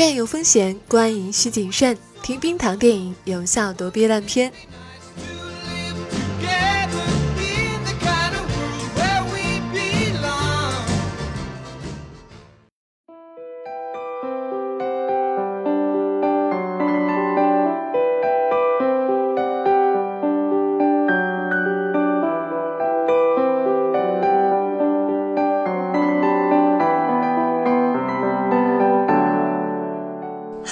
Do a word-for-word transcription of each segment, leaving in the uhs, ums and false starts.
愿有风险，观影需谨慎。听冰糖电影，有效躲避烂片。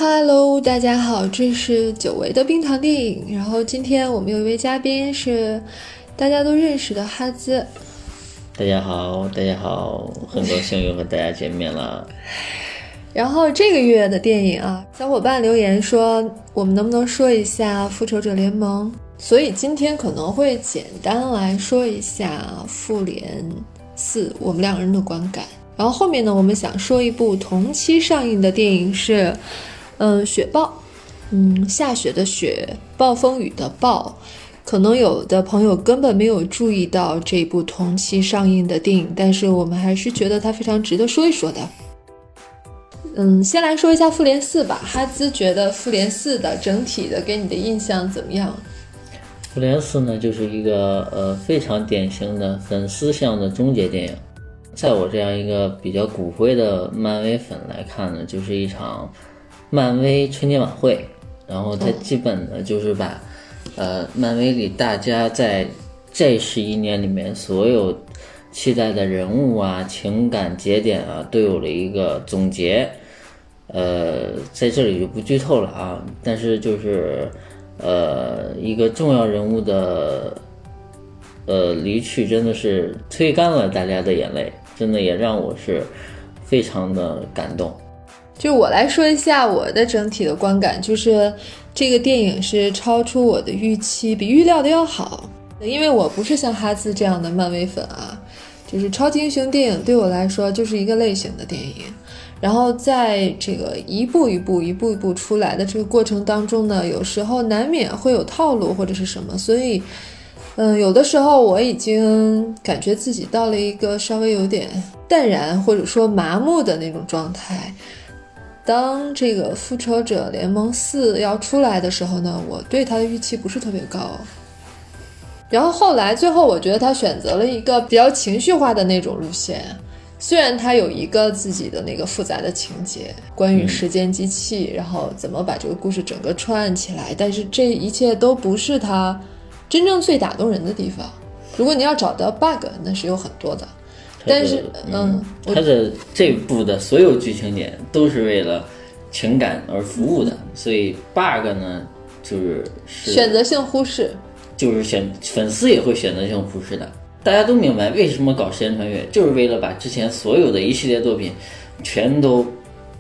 Hello， 大家好，这是久违的冰糖电影。然后今天我们有一位嘉宾是大家都认识的哈兹。大家好，大家好，很高兴又和大家见面了。然后这个月的电影啊，小伙伴留言说我们能不能说一下《复仇者联盟》，所以今天可能会简单来说一下《复联四》我们两人的观感。然后后面呢，我们想说一部同期上映的电影是。嗯，雪暴，嗯，下雪的雪，暴风雨的暴，可能有的朋友根本没有注意到这部同期上映的电影，但是我们还是觉得它非常值得说一说的。嗯，先来说一下《复联四》吧，哈兹觉得《复联四》的整体的给你的印象怎么样？《复联四》呢，就是一个呃非常典型的粉丝向的终结电影，在我这样一个比较骨灰的漫威粉来看呢，就是一场。漫威春节晚会，然后它基本的就是把、嗯、呃，漫威里大家在这十一年里面所有期待的人物啊、情感节点啊，都有了一个总结。呃，在这里就不剧透了啊，但是就是呃，一个重要人物的呃离去，真的是推干了大家的眼泪，真的也让我是非常的感动。就我来说一下我的整体的观感，就是这个电影是超出我的预期，比预料的要好。因为我不是像哈兹这样的漫威粉啊，就是超级英雄电影对我来说就是一个类型的电影。然后在这个一步一步一步一步出来的这个过程当中呢，有时候难免会有套路或者是什么，所以嗯，有的时候我已经感觉自己到了一个稍微有点淡然或者说麻木的那种状态。当这个复仇者联盟四要出来的时候呢，我对他的预期不是特别高。然后后来最后我觉得他选择了一个比较情绪化的那种路线，虽然他有一个自己的那个复杂的情节，关于时间机器，然后怎么把这个故事整个串起来，但是这一切都不是他真正最打动人的地方。如果你要找到 bug， 那是有很多的。但是嗯，他的这部的所有剧情点都是为了情感而服务的，所以 bug 呢就是选择性忽视，就是选粉丝也会选择性忽视的。大家都明白为什么搞时间穿越，就是为了把之前所有的一系列作品全都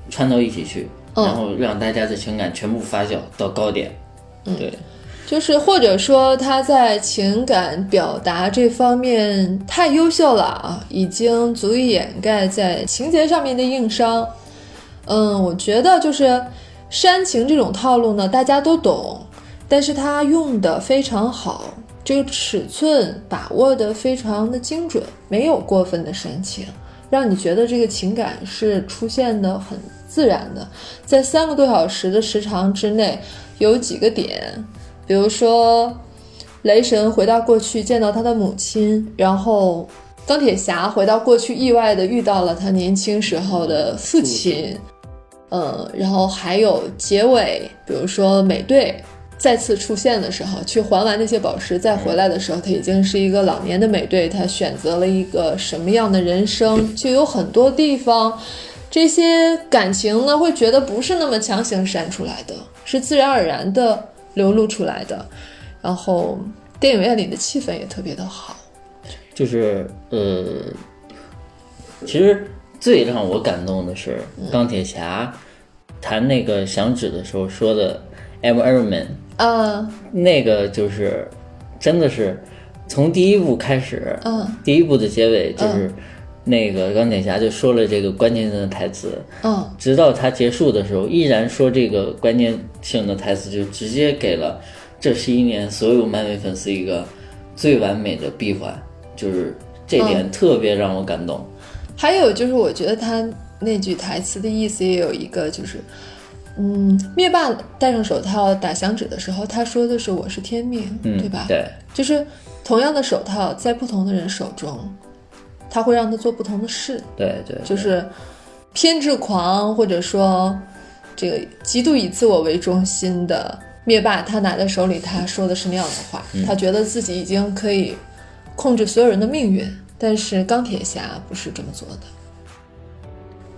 穿到一起去，然后让大家的情感全部发酵到高点。对、嗯，就是或者说他在情感表达这方面太优秀了啊，已经足以掩盖在情节上面的硬伤。嗯，我觉得就是煽情这种套路呢，大家都懂，但是他用的非常好，这个尺寸把握的非常的精准，没有过分的煽情，让你觉得这个情感是出现的很自然的。在三个多小时的时长之内，有几个点。比如说雷神回到过去见到他的母亲，然后钢铁侠回到过去意外的遇到了他年轻时候的父亲，嗯，然后还有结尾，比如说美队再次出现的时候，去还完那些宝石再回来的时候，他已经是一个老年的美队，他选择了一个什么样的人生，就有很多地方这些感情呢会觉得不是那么强行删出来的，是自然而然的流露出来的。然后电影院里的气氛也特别的好，就是呃，其实最让我感动的是钢铁侠谈那个响指的时候说的 Iron Man 啊，那个就是真的是从第一部开始，嗯，第一部的结尾就是那个钢铁侠就说了这个关键性的台词，嗯，直到他结束的时候依然说这个关键性的台词，就直接给了这十一年所有漫威粉丝一个最完美的闭环，就是这点特别让我感动、嗯、还有就是我觉得他那句台词的意思也有一个，就是嗯，灭霸戴上手套打响指的时候，他说的是我是天命、嗯、对吧？对，就是同样的手套在不同的人手中，他会让他做不同的事。对 对, 对，就是偏执狂或者说这个极度以自我为中心的灭霸，他拿在手里，他说的是那样的话、嗯、他觉得自己已经可以控制所有人的命运，但是钢铁侠不是这么做的。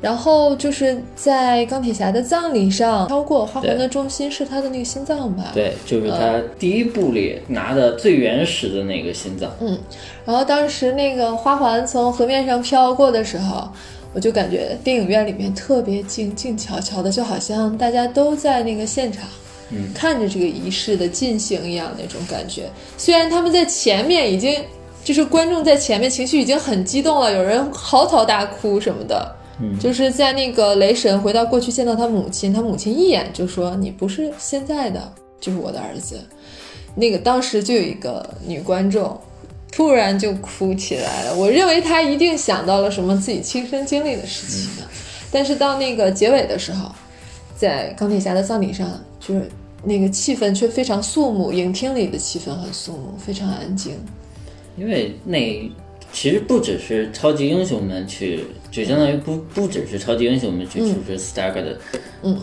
然后就是在钢铁侠的葬礼上，超过花环的中心是他的那个心脏吧？对，就是他第一部里拿的最原始的那个心脏。嗯，然后当时那个花环从河面上飘过的时候，我就感觉电影院里面特别静静悄悄的，就好像大家都在那个现场、嗯、看着这个仪式的进行一样那种感觉。虽然他们在前面已经就是观众在前面情绪已经很激动了，有人嚎啕大哭什么的。就是在那个雷神回到过去见到他母亲，他母亲一眼就说你不是现在的就是我的儿子。那个当时就有一个女观众突然就哭起来了，我认为她一定想到了什么自己亲身经历的事情、嗯、但是到那个结尾的时候，在钢铁侠的葬礼上，就是那个气氛却非常肃穆，影厅里的气氛很肃穆，非常安静。因为那其实不只是超级英雄们去，就相当于不不只是超级英雄们去主持 Stark 的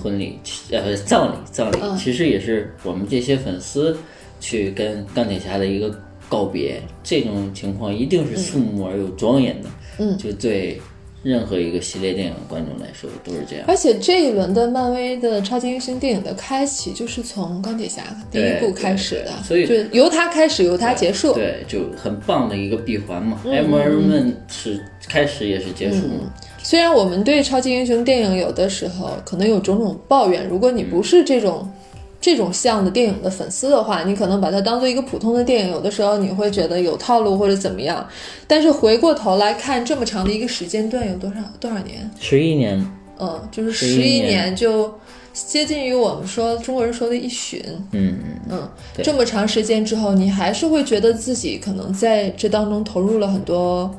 婚礼、嗯、呃葬礼葬礼、嗯，其实也是我们这些粉丝去跟钢铁侠的一个告别。这种情况一定是肃穆而又庄严的，嗯，就对任何一个系列电影的观众来说都是这样。而且这一轮的漫威的超级英雄电影的开启就是从钢铁侠第一部开始的，所以就由他开始由他结束。 对, 对，就很棒的一个闭环嘛、嗯、Iron Man 是开始也是结束嘛、嗯、虽然我们对超级英雄电影有的时候可能有种种抱怨，如果你不是这种、嗯、这种像的电影的粉丝的话，你可能把它当做一个普通的电影，有的时候你会觉得有套路或者怎么样，但是回过头来看这么长的一个时间段，有多少多少年，十一年，嗯，就是十一年，就接近于我们说中国人说的一旬。嗯嗯，这么长时间之后，你还是会觉得自己可能在这当中投入了很多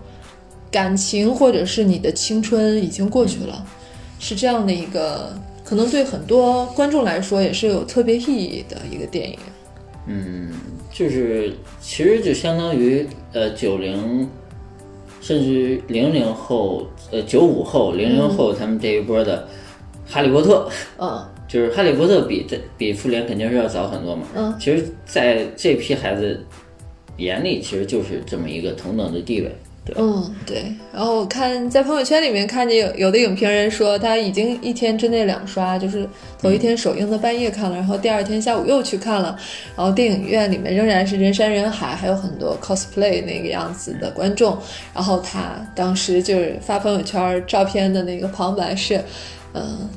感情，或者是你的青春已经过去了、嗯、是这样的一个，可能对很多观众来说也是有特别意义的一个电影。嗯，就是其实就相当于呃九零甚至零零后呃九五后零零后他们这一波的哈利波特。嗯，就是哈利波特比比复联肯定是要早很多嘛。嗯，其实在这批孩子眼里其实就是这么一个同等的地位。嗯，对。然后我看在朋友圈里面看见有有的影评人说他已经一天之内两刷，就是头一天首映的半夜看了，然后第二天下午又去看了，然后电影院里面仍然是人山人海，还有很多 cosplay 那个样子的观众。然后他当时就是发朋友圈照片的那个旁白是嗯、呃，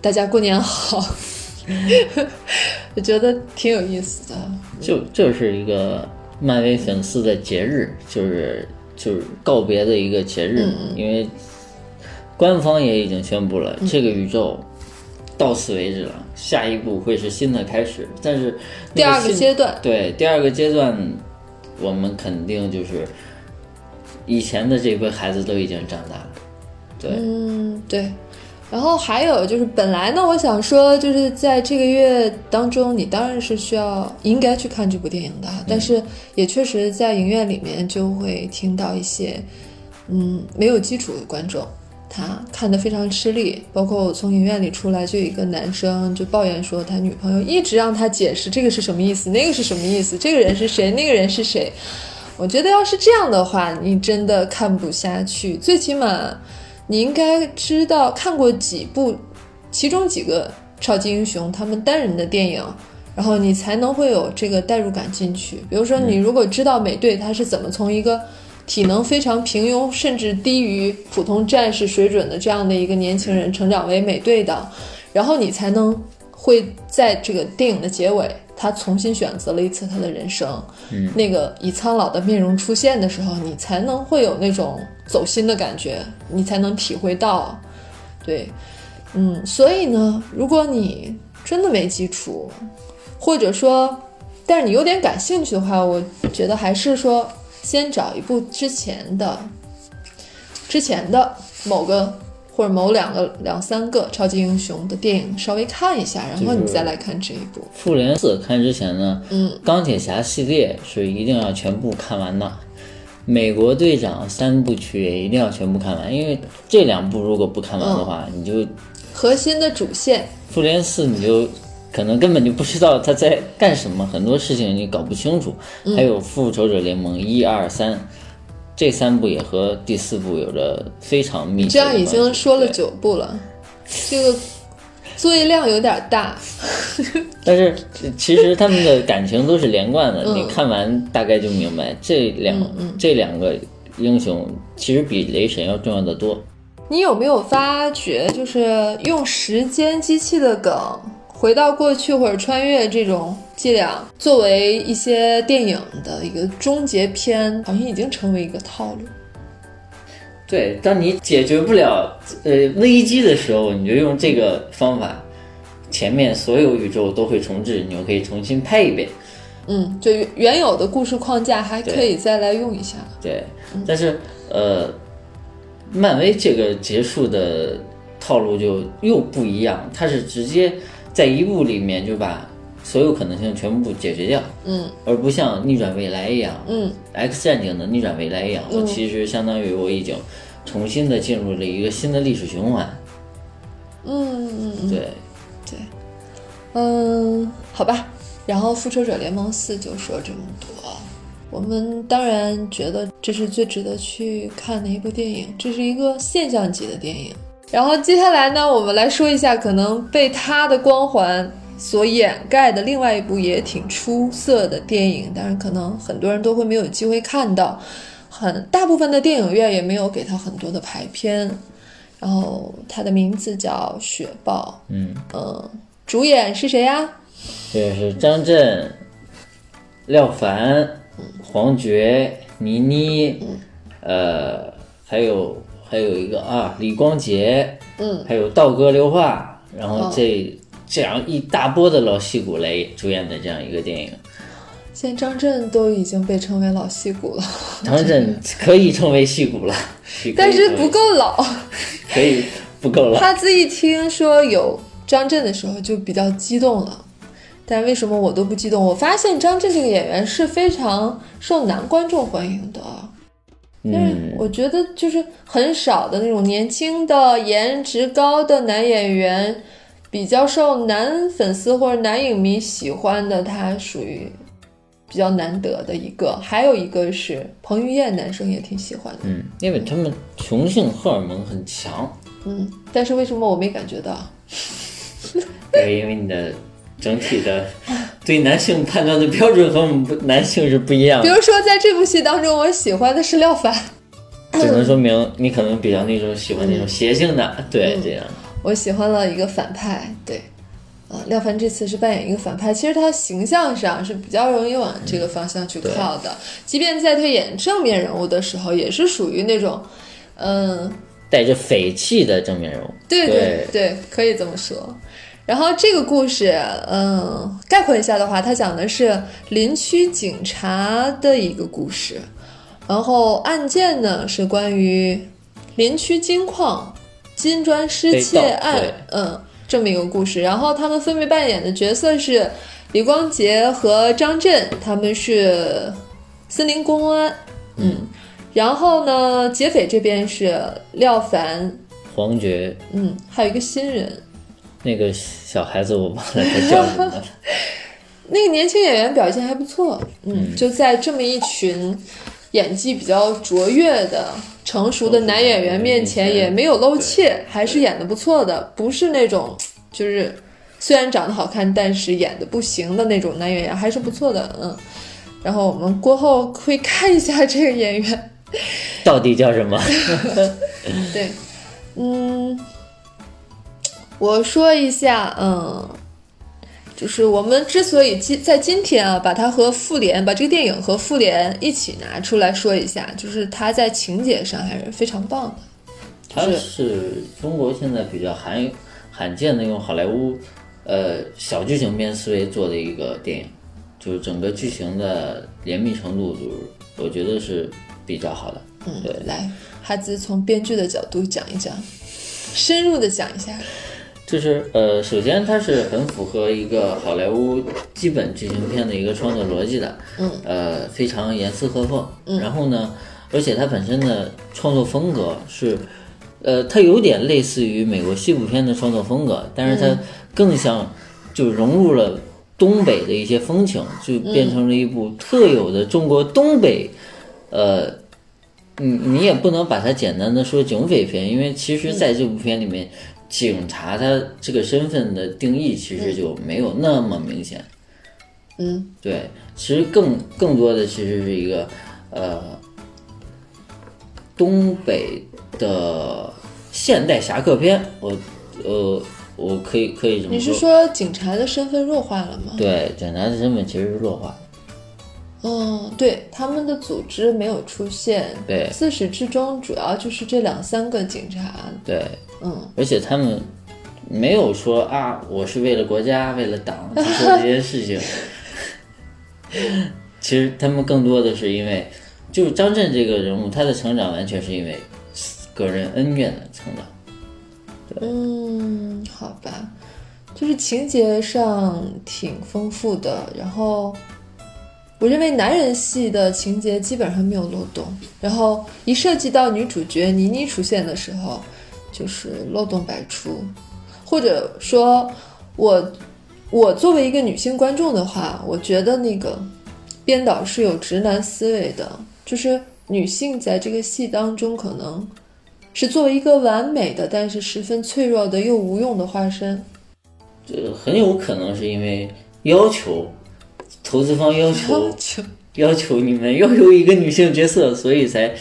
大家过年好。我觉得挺有意思的，就这是一个漫威粉丝的节日，就是就是告别的一个节日、嗯、因为官方也已经宣布了、嗯、这个宇宙到此为止了，下一步会是新的开始。但是第二个阶段，对，第二个阶段我们肯定就是以前的这波孩子都已经长大了。对，嗯，对。然后还有就是本来呢我想说就是在这个月当中你当然是需要应该去看这部电影的、嗯、但是也确实在影院里面就会听到一些嗯没有基础的观众他看得非常吃力，包括我从影院里出来就有一个男生就抱怨说他女朋友一直让他解释这个是什么意思那个是什么意思，这个人是谁那个人是谁。我觉得要是这样的话你真的看不下去，最起码你应该知道看过几部其中几个超级英雄他们单人的电影，然后你才能会有这个代入感进去。比如说你如果知道美队他是怎么从一个体能非常平庸甚至低于普通战士水准的这样的一个年轻人成长为美队的，然后你才能会在这个电影的结尾他重新选择了一次他的人生、嗯、那个以苍老的面容出现的时候，你才能会有那种走心的感觉，你才能体会到。对，嗯，所以呢如果你真的没基础，或者说但是你有点感兴趣的话，我觉得还是说先找一部之前的之前的某个或者某两个两三个超级英雄的电影稍微看一下，然后你再来看这一部。就是、复联四看之前呢，嗯，钢铁侠系列是一定要全部看完的，美国队长三部曲也一定要全部看完，因为这两部如果不看完的话，嗯、你就核心的主线复联四你就可能根本就不知道他在干什么，很多事情你搞不清楚。嗯、还有复仇者联盟一二三。这三部也和第四部有着非常密切的关系，这样已经说了九部了，这个作业量有点大。但是其实他们的感情都是连贯的，嗯、你看完大概就明白，这两、嗯嗯、这两个英雄其实比雷神要重要的多。你有没有发觉，就是用时间机器的梗，回到过去或者穿越这种伎俩，作为一些电影的一个终结篇，好像已经成为一个套路。对，当你解决不了呃危机的时候，你就用这个方法，前面所有宇宙都会重置，你就可以重新拍一遍。嗯，就原有的故事框架还可以再来用一下。对，嗯、但是呃，漫威这个结束的套路就又不一样，它是直接。在一部里面就把所有可能性全部解决掉，嗯，而不像逆转未来一样，嗯 ，X 战警的逆转未来一样，嗯、我其实相当于我已经重新的进入了一个新的历史循环，嗯，对，对，嗯，好吧，然后复仇者联盟四就说这么多，我们当然觉得这是最值得去看的一部电影，这是一个现象级的电影。然后接下来呢，我们来说一下可能被它的光环所掩盖的另外一部也挺出色的电影，当然可能很多人都会没有机会看到，很大部分的电影院也没有给它很多的排片。然后它的名字叫《雪豹》，嗯嗯，主演是谁呀？这是张震、廖凡、黄觉、倪妮，嗯、呃，还有。还有一个啊，李光洁，嗯，还有道哥刘桦，然后这、哦、这样一大波的老戏骨来主演的这样一个电影。现在张震都已经被称为老戏骨了，张震可以称为戏骨了，但是不够老，可以不够老。他自一听说有张震的时候就比较激动了，但为什么我都不激动？我发现张震这个演员是非常受男观众欢迎的。嗯，我觉得就是很少的那种年轻的颜值高的男演员比较受男粉丝或者男影迷喜欢的，他属于比较难得的一个。还有一个是彭于晏，男生也挺喜欢的，嗯，因为他们雄性荷尔蒙很强，嗯，但是为什么我没感觉到？对，因为你的整体的对男性判断的标准和我们男性是不一样的。比如说在这部戏当中，我喜欢的是廖凡，只能说明你可能比较那种喜欢那种邪性的，嗯、对，这样。我喜欢了一个反派，对，啊、呃，廖凡这次是扮演一个反派，其实他形象上是比较容易往这个方向去靠的，嗯、即便在他演正面人物的时候，也是属于那种，嗯、呃，带着匪气的正面人物。对对 对, 对，可以这么说。然后这个故事，嗯，概括一下的话，它讲的是林区警察的一个故事。然后案件呢是关于林区金矿金砖失窃案，嗯，这么一个故事。然后他们分别扮演的角色是李光洁和张震，他们是森林公安，嗯。然后呢，劫匪这边是廖凡、黄觉，嗯，还有一个新人。那个小孩子我忘了他叫什么了。那个年轻演员表现还不错，嗯，嗯就在这么一群演技比较卓越的成熟的男演员面前，也没有露怯，还是演得不错的，不是那种就是虽然长得好看但是演得不行的那种男演员，还是不错的，嗯。然后我们过后会看一下这个演员到底叫什么。对，嗯。我说一下，嗯，就是我们之所以在今天啊，把它和复联，把这个电影和复联一起拿出来说一下，就是它在情节上还是非常棒的。它是中国现在比较罕罕见的用好莱坞呃小剧情片思维做的一个电影，就是整个剧情的严密程度，就是我觉得是比较好的。嗯，对，来，哈兹从编剧的角度讲一讲。深入的讲一下。就是呃，首先它是很符合一个好莱坞基本剧情片的一个创作逻辑的，嗯，呃，非常严丝合缝。嗯、然后呢，而且它本身的创作风格是，呃，它有点类似于美国西部片的创作风格，但是它更像就融入了东北的一些风情，就变成了一部特有的中国东北，呃。你你也不能把它简单的说警匪片，因为其实在这部片里面，嗯、警察他这个身份的定义其实就没有那么明显。嗯，对，其实更更多的其实是一个呃东北的现代侠客片，我呃我可以可以这么说。你是说警察的身份弱化了吗？对，警察的身份其实是弱化的。嗯，对，他们的组织没有出现，对，自始至终主要就是这两三个警察，对，嗯，而且他们没有说啊，我是为了国家、为了党去做这些事情。其实他们更多的是因为，就是张震这个人物，他的成长完全是因为个人恩怨的成长。嗯，好吧，就是情节上挺丰富的，然后。我认为男人戏的情节基本上没有漏洞，然后一涉及到女主角倪妮出现的时候，就是漏洞百出，或者说我我作为一个女性观众的话，我觉得那个编导是有直男思维的，就是女性在这个戏当中可能是作为一个完美的但是十分脆弱的又无用的化身，这很有可能是因为要求投资方要求要求你们要有一个女性角色，所以才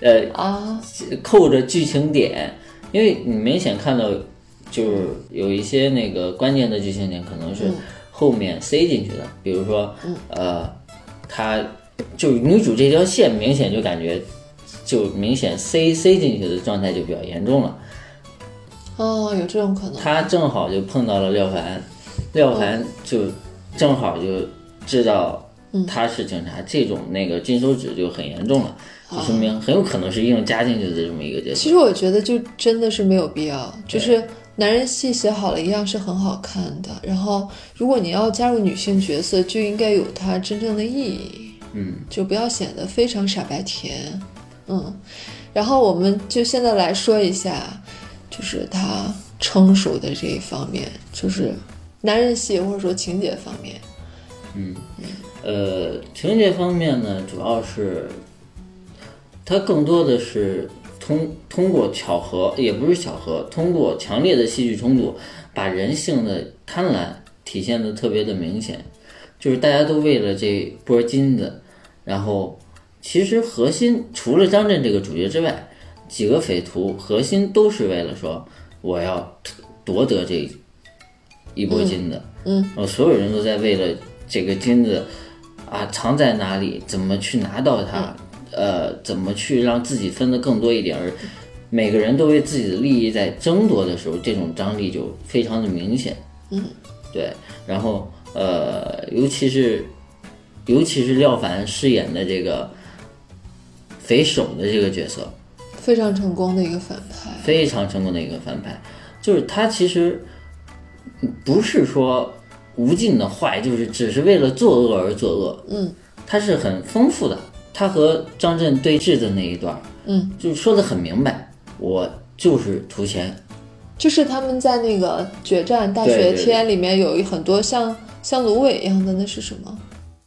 呃、啊、扣着剧情点，因为你明显看到就是有一些那个关键的剧情点可能是后面塞进去的，嗯、比如说呃，她就是女主这条线明显就感觉就明显塞塞进去的状态就比较严重了。哦，有这种可能。她正好就碰到了廖凡，廖凡就正好就。知道他是警察，嗯、这种那个金手指就很严重了，啊、就说明很有可能是硬加进去的这么一个角色。其实我觉得就真的是没有必要，就是男人戏写好了一样是很好看的，然后如果你要加入女性角色，就应该有它真正的意义，嗯，就不要显得非常傻白甜，嗯。然后我们就现在来说一下，就是他成熟的这一方面，就是男人戏或者说情节方面。嗯，呃，情节方面呢，主要是它更多的是通通过巧合，也不是巧合，通过强烈的戏剧冲突，把人性的贪婪体现得特别的明显。就是大家都为了这波金子，然后其实核心除了张震这个主角之外，几个匪徒核心都是为了说我要夺得这一波金子，嗯，嗯，所有人都在为了。这个金子啊，藏在哪里？怎么去拿到它？嗯、呃，怎么去让自己分得更多一点？而每个人都为自己的利益在争夺的时候，这种张力就非常的明显。嗯，对。然后呃，尤其是尤其是廖凡饰演的这个匪首的这个角色，非常成功的一个反派，非常成功的一个反派，就是他其实不是说。无尽的坏，就是只是为了作恶而作恶，嗯，它是很丰富的。他和张震对峙的那一段，嗯，就说得很明白，我就是图钱。就是他们在那个决战大雪天里面有很多像像芦苇一样的，那是什么？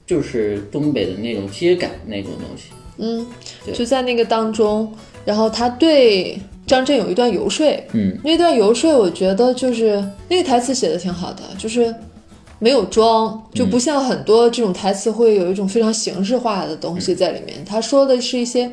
就是东北的那种秸秆那种东西。嗯，就在那个当中，然后他对张震有一段游说，嗯，那段游说我觉得就是那个台词写得挺好的，就是。没有装，就不像很多这种台词会有一种非常形式化的东西在里面。他说的是一些，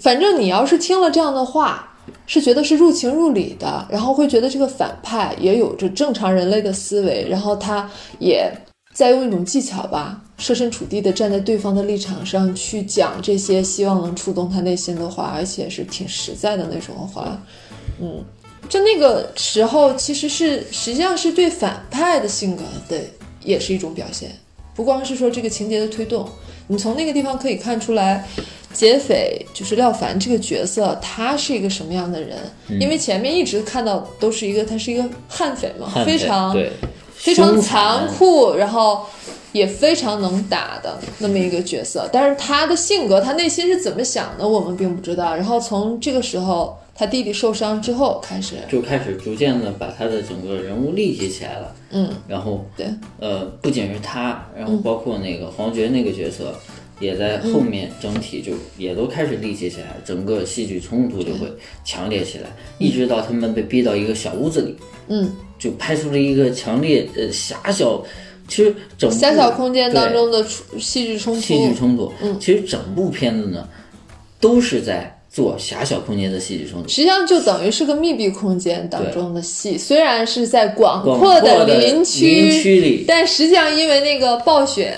反正你要是听了这样的话，是觉得是入情入理的，然后会觉得这个反派也有着正常人类的思维，然后他也在用一种技巧吧，设身处地的站在对方的立场上去讲这些希望能触动他内心的话，而且是挺实在的那种话，嗯。就那个时候，其实是实际上是对反派的性格的，也是一种表现。不光是说这个情节的推动，你从那个地方可以看出来劫匪就是廖凡这个角色他是一个什么样的人、嗯、因为前面一直看到都是一个他是一个悍匪嘛，悍匪非常非常残酷，然后也非常能打的那么一个角色，但是他的性格他内心是怎么想的我们并不知道。然后从这个时候他弟弟受伤之后开始就开始逐渐的把他的整个人物立体起来了，嗯，然后对呃不仅是他，然后包括那个黄觉那个角色、嗯、也在后面整体就也都开始立体起来、嗯、整个戏剧冲突就会强烈起来、嗯、一直到他们被逼到一个小屋子里，嗯，就拍出了一个强烈呃狭小，其实整部狭小空间当中的戏剧冲突戏剧冲突、嗯、其实整部片子呢都是在做狭小空间的戏剧冲突，实际上就等于是个密闭空间当中的戏，虽然是在广阔的林 区, 林区里，但实际上因为那个暴雪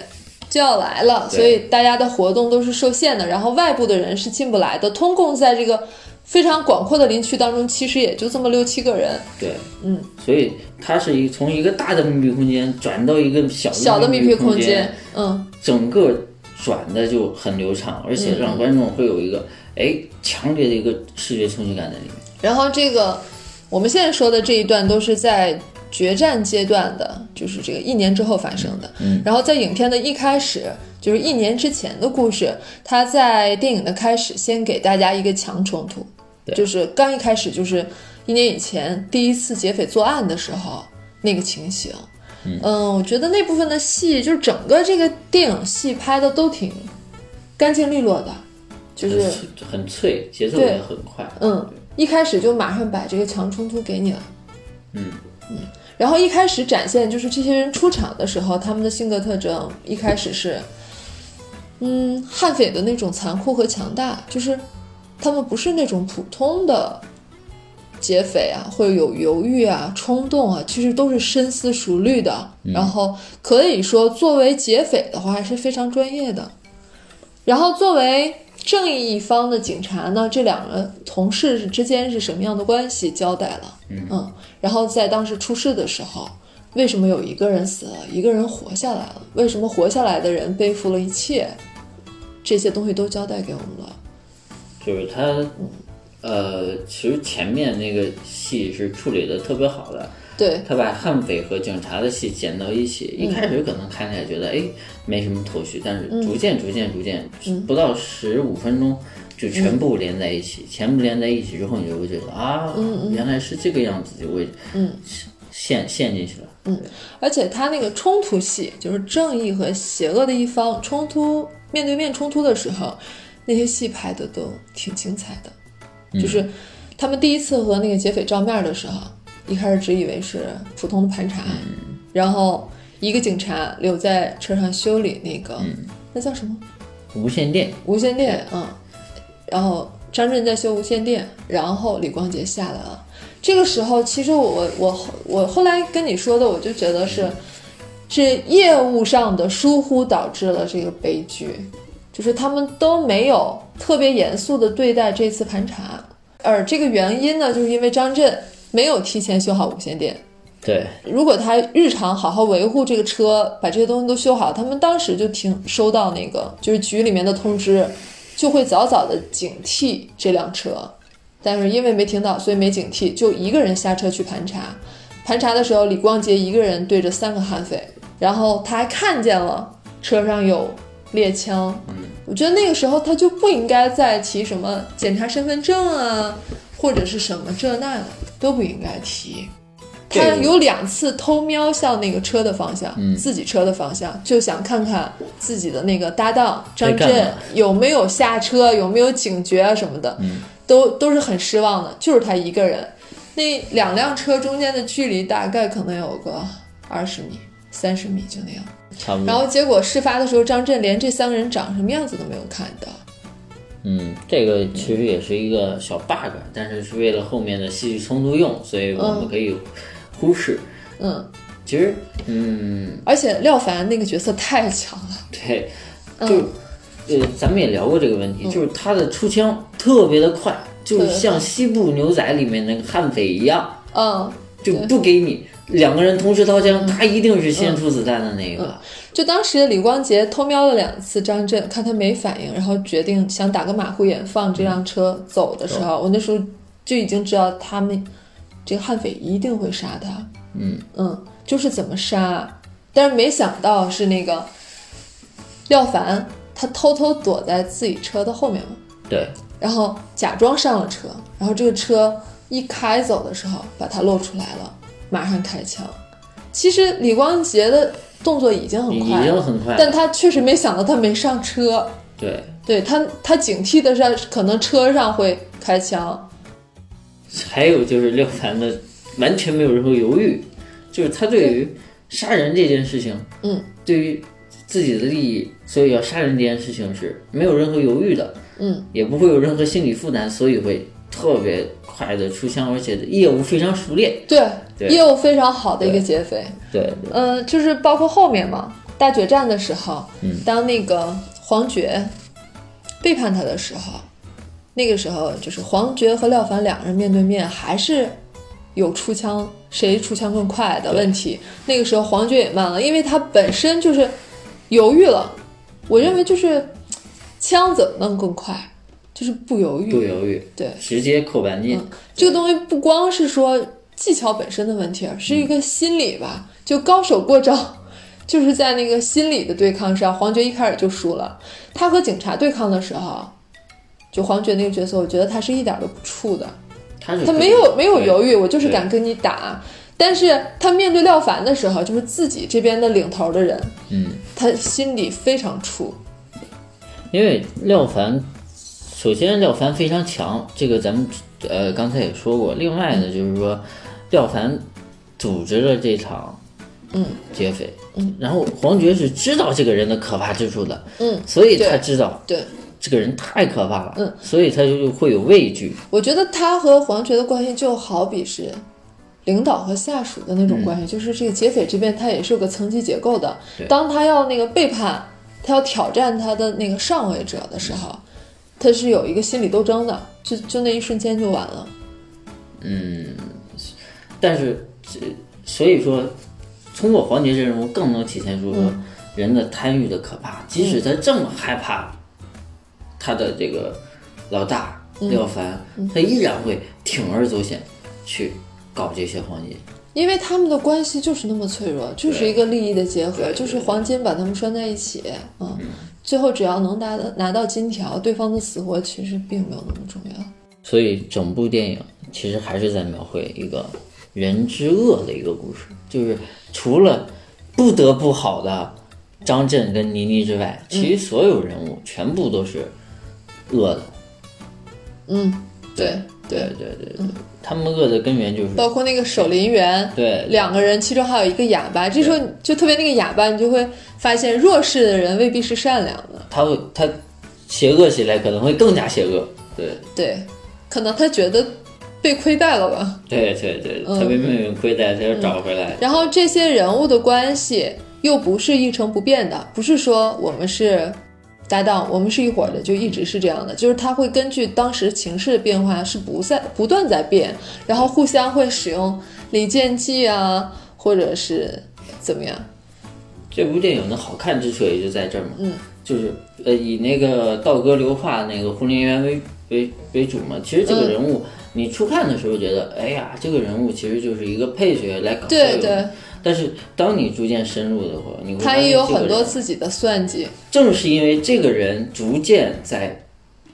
就要来了，所以大家的活动都是受限的，然后外部的人是进不来的，通共在这个非常广阔的林区当中其实也就这么六七个人，对，嗯，所以它是一从一个大的密闭空间转到一个小的密闭空 间, 闭空间嗯，整个转的就很流畅，而且让观众会有一个、嗯哎，强烈的一个视觉冲击感在里面。然后这个我们现在说的这一段都是在决战阶段的，就是这个一年之后发生的、嗯嗯、然后在影片的一开始就是一年之前的故事，它在电影的开始先给大家一个强冲突，就是刚一开始就是一年以前第一次劫匪作案的时候那个情形，嗯、呃，我觉得那部分的戏就是整个这个电影戏拍的都挺干净利落的，就是很脆，节奏也很快，嗯，一开始就马上把这个强冲突给你了，嗯嗯，然后一开始展现就是这些人出场的时候他们的性格特征，一开始是嗯悍匪的那种残酷和强大，就是他们不是那种普通的劫匪啊，会有犹豫啊冲动啊，其实都是深思熟虑的、嗯、然后可以说作为劫匪的话还是非常专业的，然后作为正义一方的警察呢，这两个同事之间是什么样的关系交代了， 嗯, 嗯，然后在当时出事的时候为什么有一个人死了一个人活下来了，为什么活下来的人背负了一切，这些东西都交代给我们了，就是他、嗯、呃，其实前面那个戏是处理的特别好的，对，他把悍匪和警察的戏剪到一起，一开始可能看起来觉得哎、嗯、没什么头绪，但是逐渐逐渐逐渐、嗯、不到十五分钟就全部连在一起、嗯、全部连在一起之后你就会觉得啊、嗯嗯、原来是这个样子，就会嗯陷陷进去了，嗯，而且他那个冲突戏就是正义和邪恶的一方冲突面对面冲突的时候，那些戏拍的都挺精彩的、嗯、就是他们第一次和那个劫匪照面的时候一开始只以为是普通的盘查、嗯、然后一个警察留在车上修理那个、嗯、那叫什么无线电无线电嗯，然后张震在修无线电，然后李光洁下来了，这个时候其实我我我后来跟你说的我就觉得是、嗯、是业务上的疏忽导致了这个悲剧，就是他们都没有特别严肃的对待这次盘查，而这个原因呢就是因为张震没有提前修好无线电，对，如果他日常好好维护这个车把这些东西都修好，他们当时就听收到那个就是局里面的通知就会早早的警惕这辆车，但是因为没听到所以没警惕，就一个人下车去盘查，盘查的时候李光洁一个人对着三个悍匪，然后他还看见了车上有猎枪，我觉得那个时候他就不应该再提什么检查身份证啊或者是什么这那的都不应该提，他有两次偷瞄向那个车的方向、嗯、自己车的方向，就想看看自己的那个搭档张震有没有下车有没有警觉啊什么的、嗯、都都是很失望的，就是他一个人，那两辆车中间的距离大概可能有个二十米三十米就那样，然后结果事发的时候张震连这三个人长什么样子都没有看到，嗯，这个其实也是一个小 bug， 但是是为了后面的戏剧冲突用，所以我们可以忽视。嗯，其实，嗯，而且廖凡那个角色太强了。对，就、嗯、呃，咱们也聊过这个问题，就是他的出枪特别的快，嗯、就是像西部牛仔里面那个悍匪一样。嗯，就不给你两个人同时掏枪，他一定是先出子弹的那个、嗯嗯嗯、就当时李光洁偷瞄了两次张震，看他没反应，然后决定想打个马虎眼放这辆车走的时候、嗯、我那时候就已经知道他们这个悍匪一定会杀他，嗯嗯，就是怎么杀，但是没想到是那个廖凡他偷偷躲在自己车的后面嘛，对，然后假装上了车，然后这个车一开走的时候把他露出来了，马上开枪。其实李光洁的动作已经很快了，已经很快了，但他确实没想到他没上车，对对，他他警惕的是可能车上会开枪。还有就是廖凡的完全没有任何犹豫，就是他对于杀人这件事情，嗯，对于自己的利益，所以要杀人这件事情是没有任何犹豫的，嗯，也不会有任何心理负担，所以会特别快的出枪，而且业务非常熟练， 对, 对业务非常好的一个劫匪， 对, 对, 对呃，就是包括后面嘛，大决战的时候、嗯、当那个黄觉背叛他的时候，那个时候就是黄觉和廖凡两人面对面，还是有出枪谁出枪更快的问题，那个时候黄觉也慢了，因为他本身就是犹豫了，我认为就是枪怎么能更快，就是不犹豫，不犹豫，对，直接扣扳机、嗯、这个东西不光是说技巧本身的问题，是一个心理吧、嗯、就高手过招，就是在那个心理的对抗上，黄觉一开始就输了，他和警察对抗的时候，就黄觉那个角色，我觉得他是一点都不怵的，他没有没有犹豫，我就是敢跟你打，但是他面对廖凡的时候，就是自己这边的领头的人，嗯，他心里非常怵，因为廖凡，首先廖凡非常强，这个咱们呃刚才也说过，另外呢就是说廖凡组织了这场嗯劫匪， 嗯, 嗯然后黄觉是知道这个人的可怕之处的，嗯，所以他知道对。对这个人太可怕了，嗯，所以他就会有畏惧。我觉得他和黄觉的关系就好比是领导和下属的那种关系，嗯、就是这个劫匪这边他也是有个层级结构的。当他要那个背叛，他要挑战他的那个上位者的时候，嗯、他是有一个心理斗争的，就就那一瞬间就完了。嗯，但是所以说，通过黄觉这人物更能体现出说人的贪欲的可怕，嗯、即使他这么害怕。他的这个老大廖凡、嗯嗯、他依然会铤而走险去搞这些黄金，因为他们的关系就是那么脆弱，就是一个利益的结合，就是黄金把他们拴在一起， 嗯, 嗯，最后只要能拿拿到金条，对方的死活其实并没有那么重要，所以整部电影其实还是在描绘一个人之恶的一个故事，就是除了不得不好的张震跟倪妮之外，其实所有人物全部都是饿的，嗯，对对对对对、嗯，他们饿的根源就是包括那个守林员，对，两个人其中还有一个哑巴，这时候就特别那个哑巴，你就会发现弱势的人未必是善良的，他会他邪恶起来可能会更加邪恶，对对，可能他觉得被亏待了吧，对对对，他被命运亏待，他要找回来、嗯嗯。然后这些人物的关系又不是一成不变的，不是说我们是。搭档，我们是一伙的，就一直是这样的，就是他会根据当时情势的变化是不在不断在变，然后互相会使用离间计啊，或者是怎么样。这部电影的好看之处也就在这儿嘛，嗯，就是呃以那个道哥刘化那个胡林员为为为主嘛，其实这个人物、嗯、你初看的时候觉得，哎呀，这个人物其实就是一个配角来搞笑用，对对。但是当你逐渐深入的话，你会他也有很多自己的算计。正是因为这个人逐渐在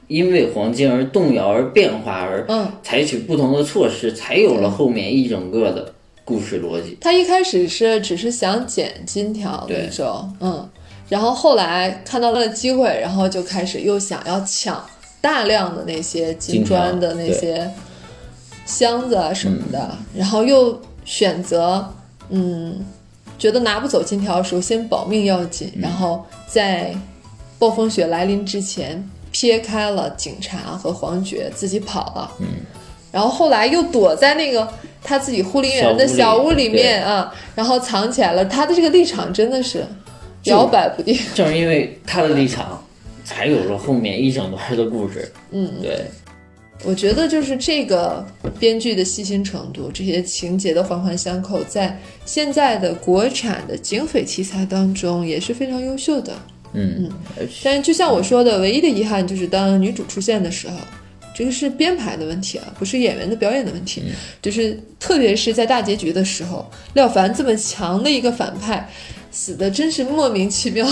因为黄金而动摇而变化而采取不同的措施、嗯、才有了后面一整个的故事逻辑。他一开始是只是想捡金条那种，嗯，然后后来看到了机会，然后就开始又想要抢大量的那些金砖的那些箱子啊什么的、嗯、然后又选择嗯，觉得拿不走金条的时候，先保命要紧、嗯，然后在暴风雪来临之前，撇开了警察和黄觉，自己跑了。嗯，然后后来又躲在那个他自己护林员的小屋里面啊，然后藏起来了。他的这个立场真的是摇摆不定，正是因为他的立场，才有了后面一整段的故事。嗯，对。我觉得就是这个编剧的细心程度，这些情节的环环相扣，在现在的国产的警匪题材当中也是非常优秀的。嗯嗯，但是就像我说的，唯一的遗憾就是当女主出现的时候，这个是编排的问题啊，不是演员的表演的问题。嗯、就是特别是在大结局的时候，廖凡这么强的一个反派，死的真是莫名其妙。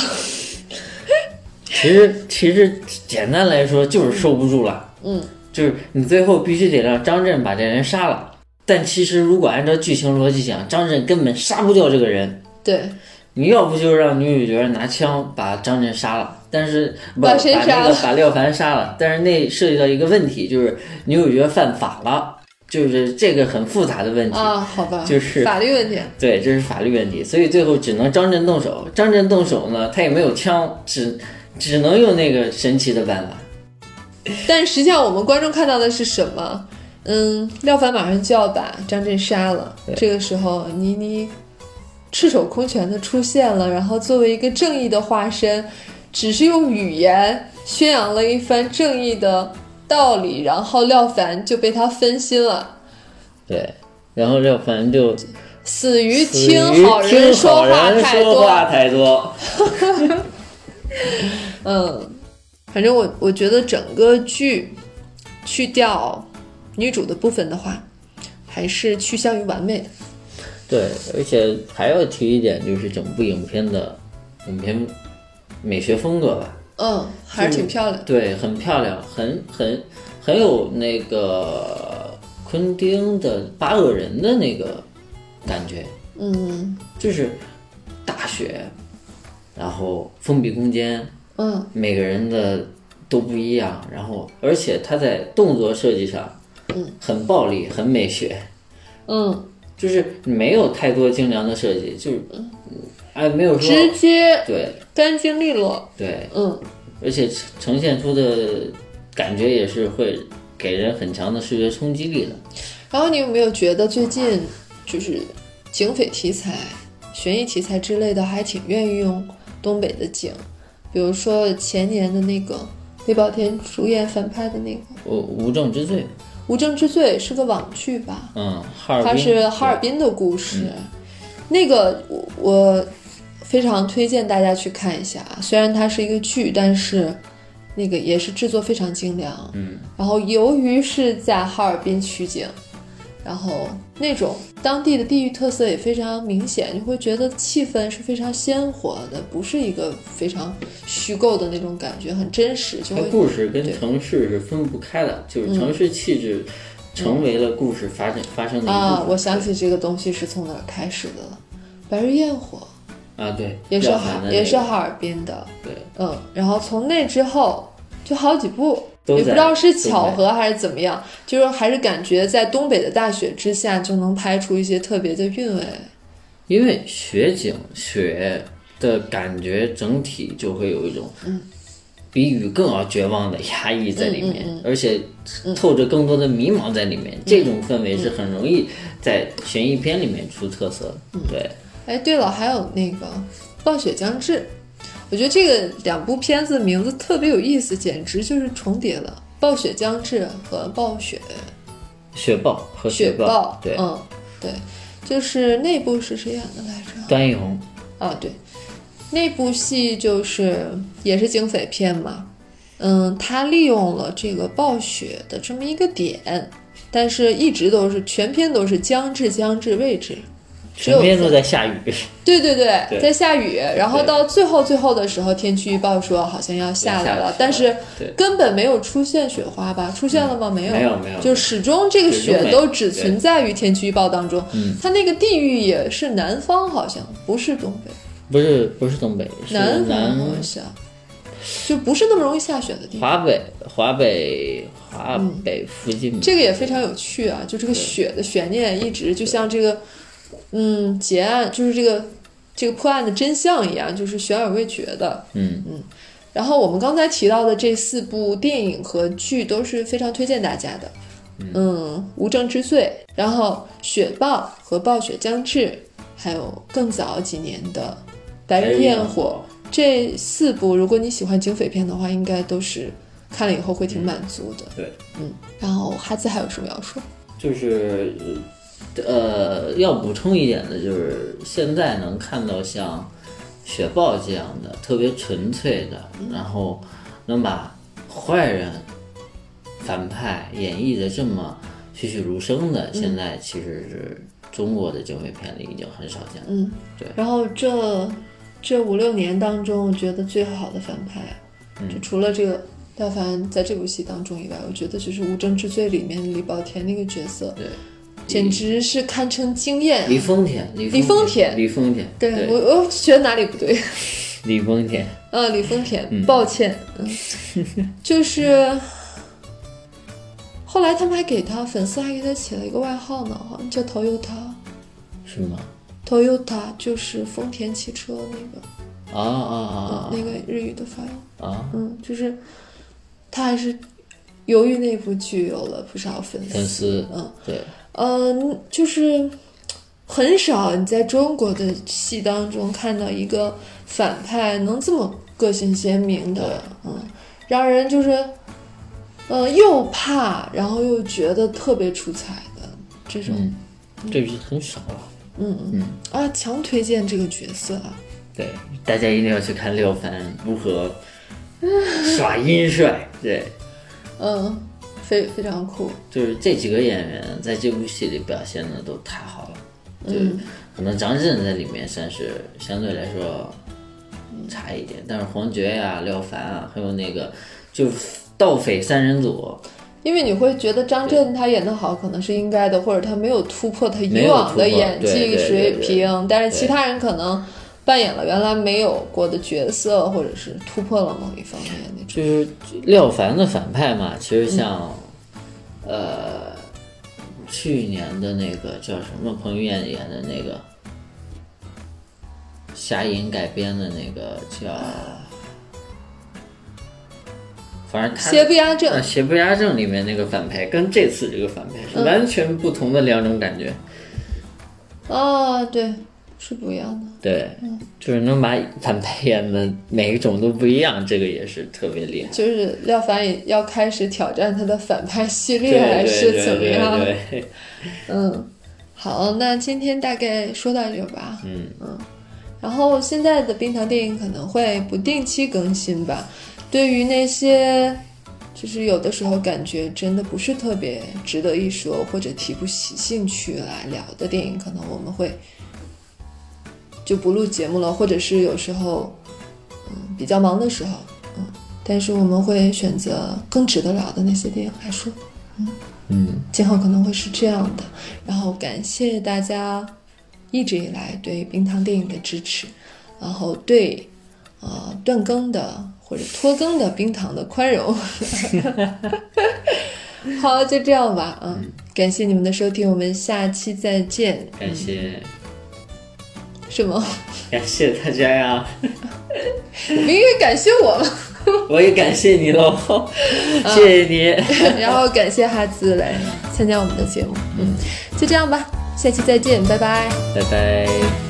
其实其实简单来说就是受不住了。嗯。就是你最后必须得让张震把这人杀了，但其实如果按照剧情逻辑讲，张震根本杀不掉这个人。对，你要不就让女主角拿枪把张震杀了，但是把把谁杀了？把那个把廖凡杀了，但是那涉及到一个问题，就是女主角犯法了，就是这个很复杂的问题啊。好吧，就是法律问题。对，这是法律问题，所以最后只能张震动手。张震动手呢，他也没有枪，只只能用那个神奇的办法。但实际上我们观众看到的是什么？嗯，廖凡马上就要把张震杀了，这个时候倪妮赤手空拳的出现了，然后作为一个正义的化身，只是用语言宣扬了一番正义的道理，然后廖凡就被他分心了。对，然后廖凡就死于听好人说话太多，话太多。嗯，反正我我觉得整个剧去掉女主的部分的话，还是趋向于完美的。对，而且还要提一点，就是整部影片的影片美学风格吧。嗯，还是挺漂亮。对，很漂亮，很很很有那个昆汀的八恶人的那个感觉。嗯，就是大雪，然后封闭空间。嗯，每个人的都不一样，然后而且他在动作设计上，嗯，很暴力，很美学，嗯，就是没有太多精良的设计，就是，哎，没有说直接对干净利落，对，嗯，而且呈现出的感觉也是会给人很强的视觉冲击力的。然后你有没有觉得最近就是警匪题材、悬疑题材之类的，还挺愿意用东北的警？比如说前年的那个李保田主演反派的那个无无证之罪，无证之罪是个网剧吧？嗯，哈尔滨，它是哈尔滨的故事。嗯、那个我我非常推荐大家去看一下，虽然它是一个剧，但是那个也是制作非常精良。嗯，然后由于是在哈尔滨取景，然后那种当地的地域特色也非常明显，你会觉得气氛是非常鲜活的，不是一个非常虚构的那种感觉，很真实。就会它故事跟城市是分不开的，就是城市气质成为了故事发生、嗯、发生的一部分啊。我想起这个东西是从哪儿开始的了，白日焰火啊，对，也是哈、那个、也是哈尔滨的，对，嗯，然后从那之后就好几部。也不知道是巧合还是怎么样，就是还是感觉在东北的大雪之下就能拍出一些特别的韵味，因为雪景雪的感觉整体就会有一种比雨更要绝望的压抑在里面、嗯嗯嗯、而且透着更多的迷茫在里面、嗯、这种氛围是很容易在悬疑片里面出特色、嗯、对。哎，对了，还有那个暴雪将至，我觉得这个两部片子名字特别有意思，简直就是重叠了，暴雪将至和暴雪雪暴和雪 暴, 雪暴对，嗯，对，就是那部是谁演的来着？段奕宏啊，对，那部戏就是也是警匪片嘛，嗯，他利用了这个暴雪的这么一个点，但是一直都是全篇都是将至将至未至。全篇都在下雨，对对 对, 对，在下雨，然后到最后最后的时候，天气预报说好像要下来了，但是根本没有出现雪花吧？出现了吗？没有，没有，没有，就始终这个雪都只存在于天气预报当中。它那个地域也是南方，好像不是东北，不是不是东北，是南方好像，就不是那么容易下雪的地方。华北，华北。华北附近、嗯，这个也非常有趣啊！就这个雪的悬念一直就像这个。嗯，结案就是这个这个破案的真相一样，就是悬而未决的。嗯嗯，然后我们刚才提到的这四部电影和剧都是非常推荐大家的。嗯，嗯，无证之罪，然后雪暴和暴雪将至，还有更早几年的白日焰火，这四部如果你喜欢警匪片的话，应该都是看了以后会挺满足的。对，嗯。然后哈兹还有什么要说？就是呃，要补充一点的就是，现在能看到像雪豹这样的特别纯粹的，然后能把坏人、反派演绎的这么栩栩如生的，现在其实是中国的警匪片里已经很少见了。嗯，对。然后这这五六年当中，我觉得最好的反派，就除了这个。但凡在这部戏当中以外，我觉得就是《无证之罪》里面李保田那个角色，对，简直是堪称惊艳、啊。李丰田，李丰田，李丰田，对，对，我我学哪里不对？李丰田，啊，李丰田，嗯、抱歉，嗯，就是后来他们还给他粉丝还给他起了一个外号呢，好像叫 Toyota， 是吗 ？Toyota 就是丰田汽车那个，啊啊啊，那个日语的发音啊，嗯，就是。他还是由于那部剧有了不少粉丝，粉丝，嗯，对，嗯、呃，就是很少你在中国的戏当中看到一个反派能这么个性鲜明的，嗯，让人就是，呃，又怕，然后又觉得特别出彩的这种，嗯嗯、这是很少了、啊，嗯嗯啊，强推荐这个角色啊，对，大家一定要去看廖凡如何。耍阴帅，对，嗯，非非常酷。就是这几个演员在这部戏里表现的都太好了，嗯、就可能张震在里面算是相对来说差一点，但是黄觉呀、啊、廖凡啊，还有那个就盗匪三人组，因为你会觉得张震他演的好，可能是应该的，或者他没有突破他以往的演技水平，但是其他人可能。扮演了原来没有过的角色，或者是突破了某一方面那种。就是廖凡的反派嘛，其实像，嗯、呃，去年的那个叫什么彭于晏演的那个侠影改编的那个叫，反正他邪不压正，邪不压正里面那个反派跟这次这个反派是完全不同的两种感觉。嗯、哦，对。是不一样的，对、嗯，就是能把反派演的每一种都不一样，这个也是特别厉害。就是廖凡也要开始挑战他的反派系列，还是怎么样？对对对对，嗯，好，那今天大概说到这吧。嗯嗯，然后现在的冰糖电影可能会不定期更新吧。对于那些就是有的时候感觉真的不是特别值得一说，或者提不起兴趣来聊的电影，可能我们会。就不录节目了，或者是有时候，嗯，比较忙的时候，嗯，但是我们会选择更值得聊的那些电影来说，嗯嗯，今后可能会是这样的。然后感谢大家一直以来对冰糖电影的支持，然后对呃断更的或者拖更的冰糖的宽容。好，就这样吧，嗯，嗯感谢你们的收听，我们下期再见。感谢。什么？感谢大家呀！明月感谢我了，我也感谢你喽，谢谢你、啊。然后感谢哈兹来参加我们的节目，嗯，就这样吧，下期再见，拜拜，拜拜。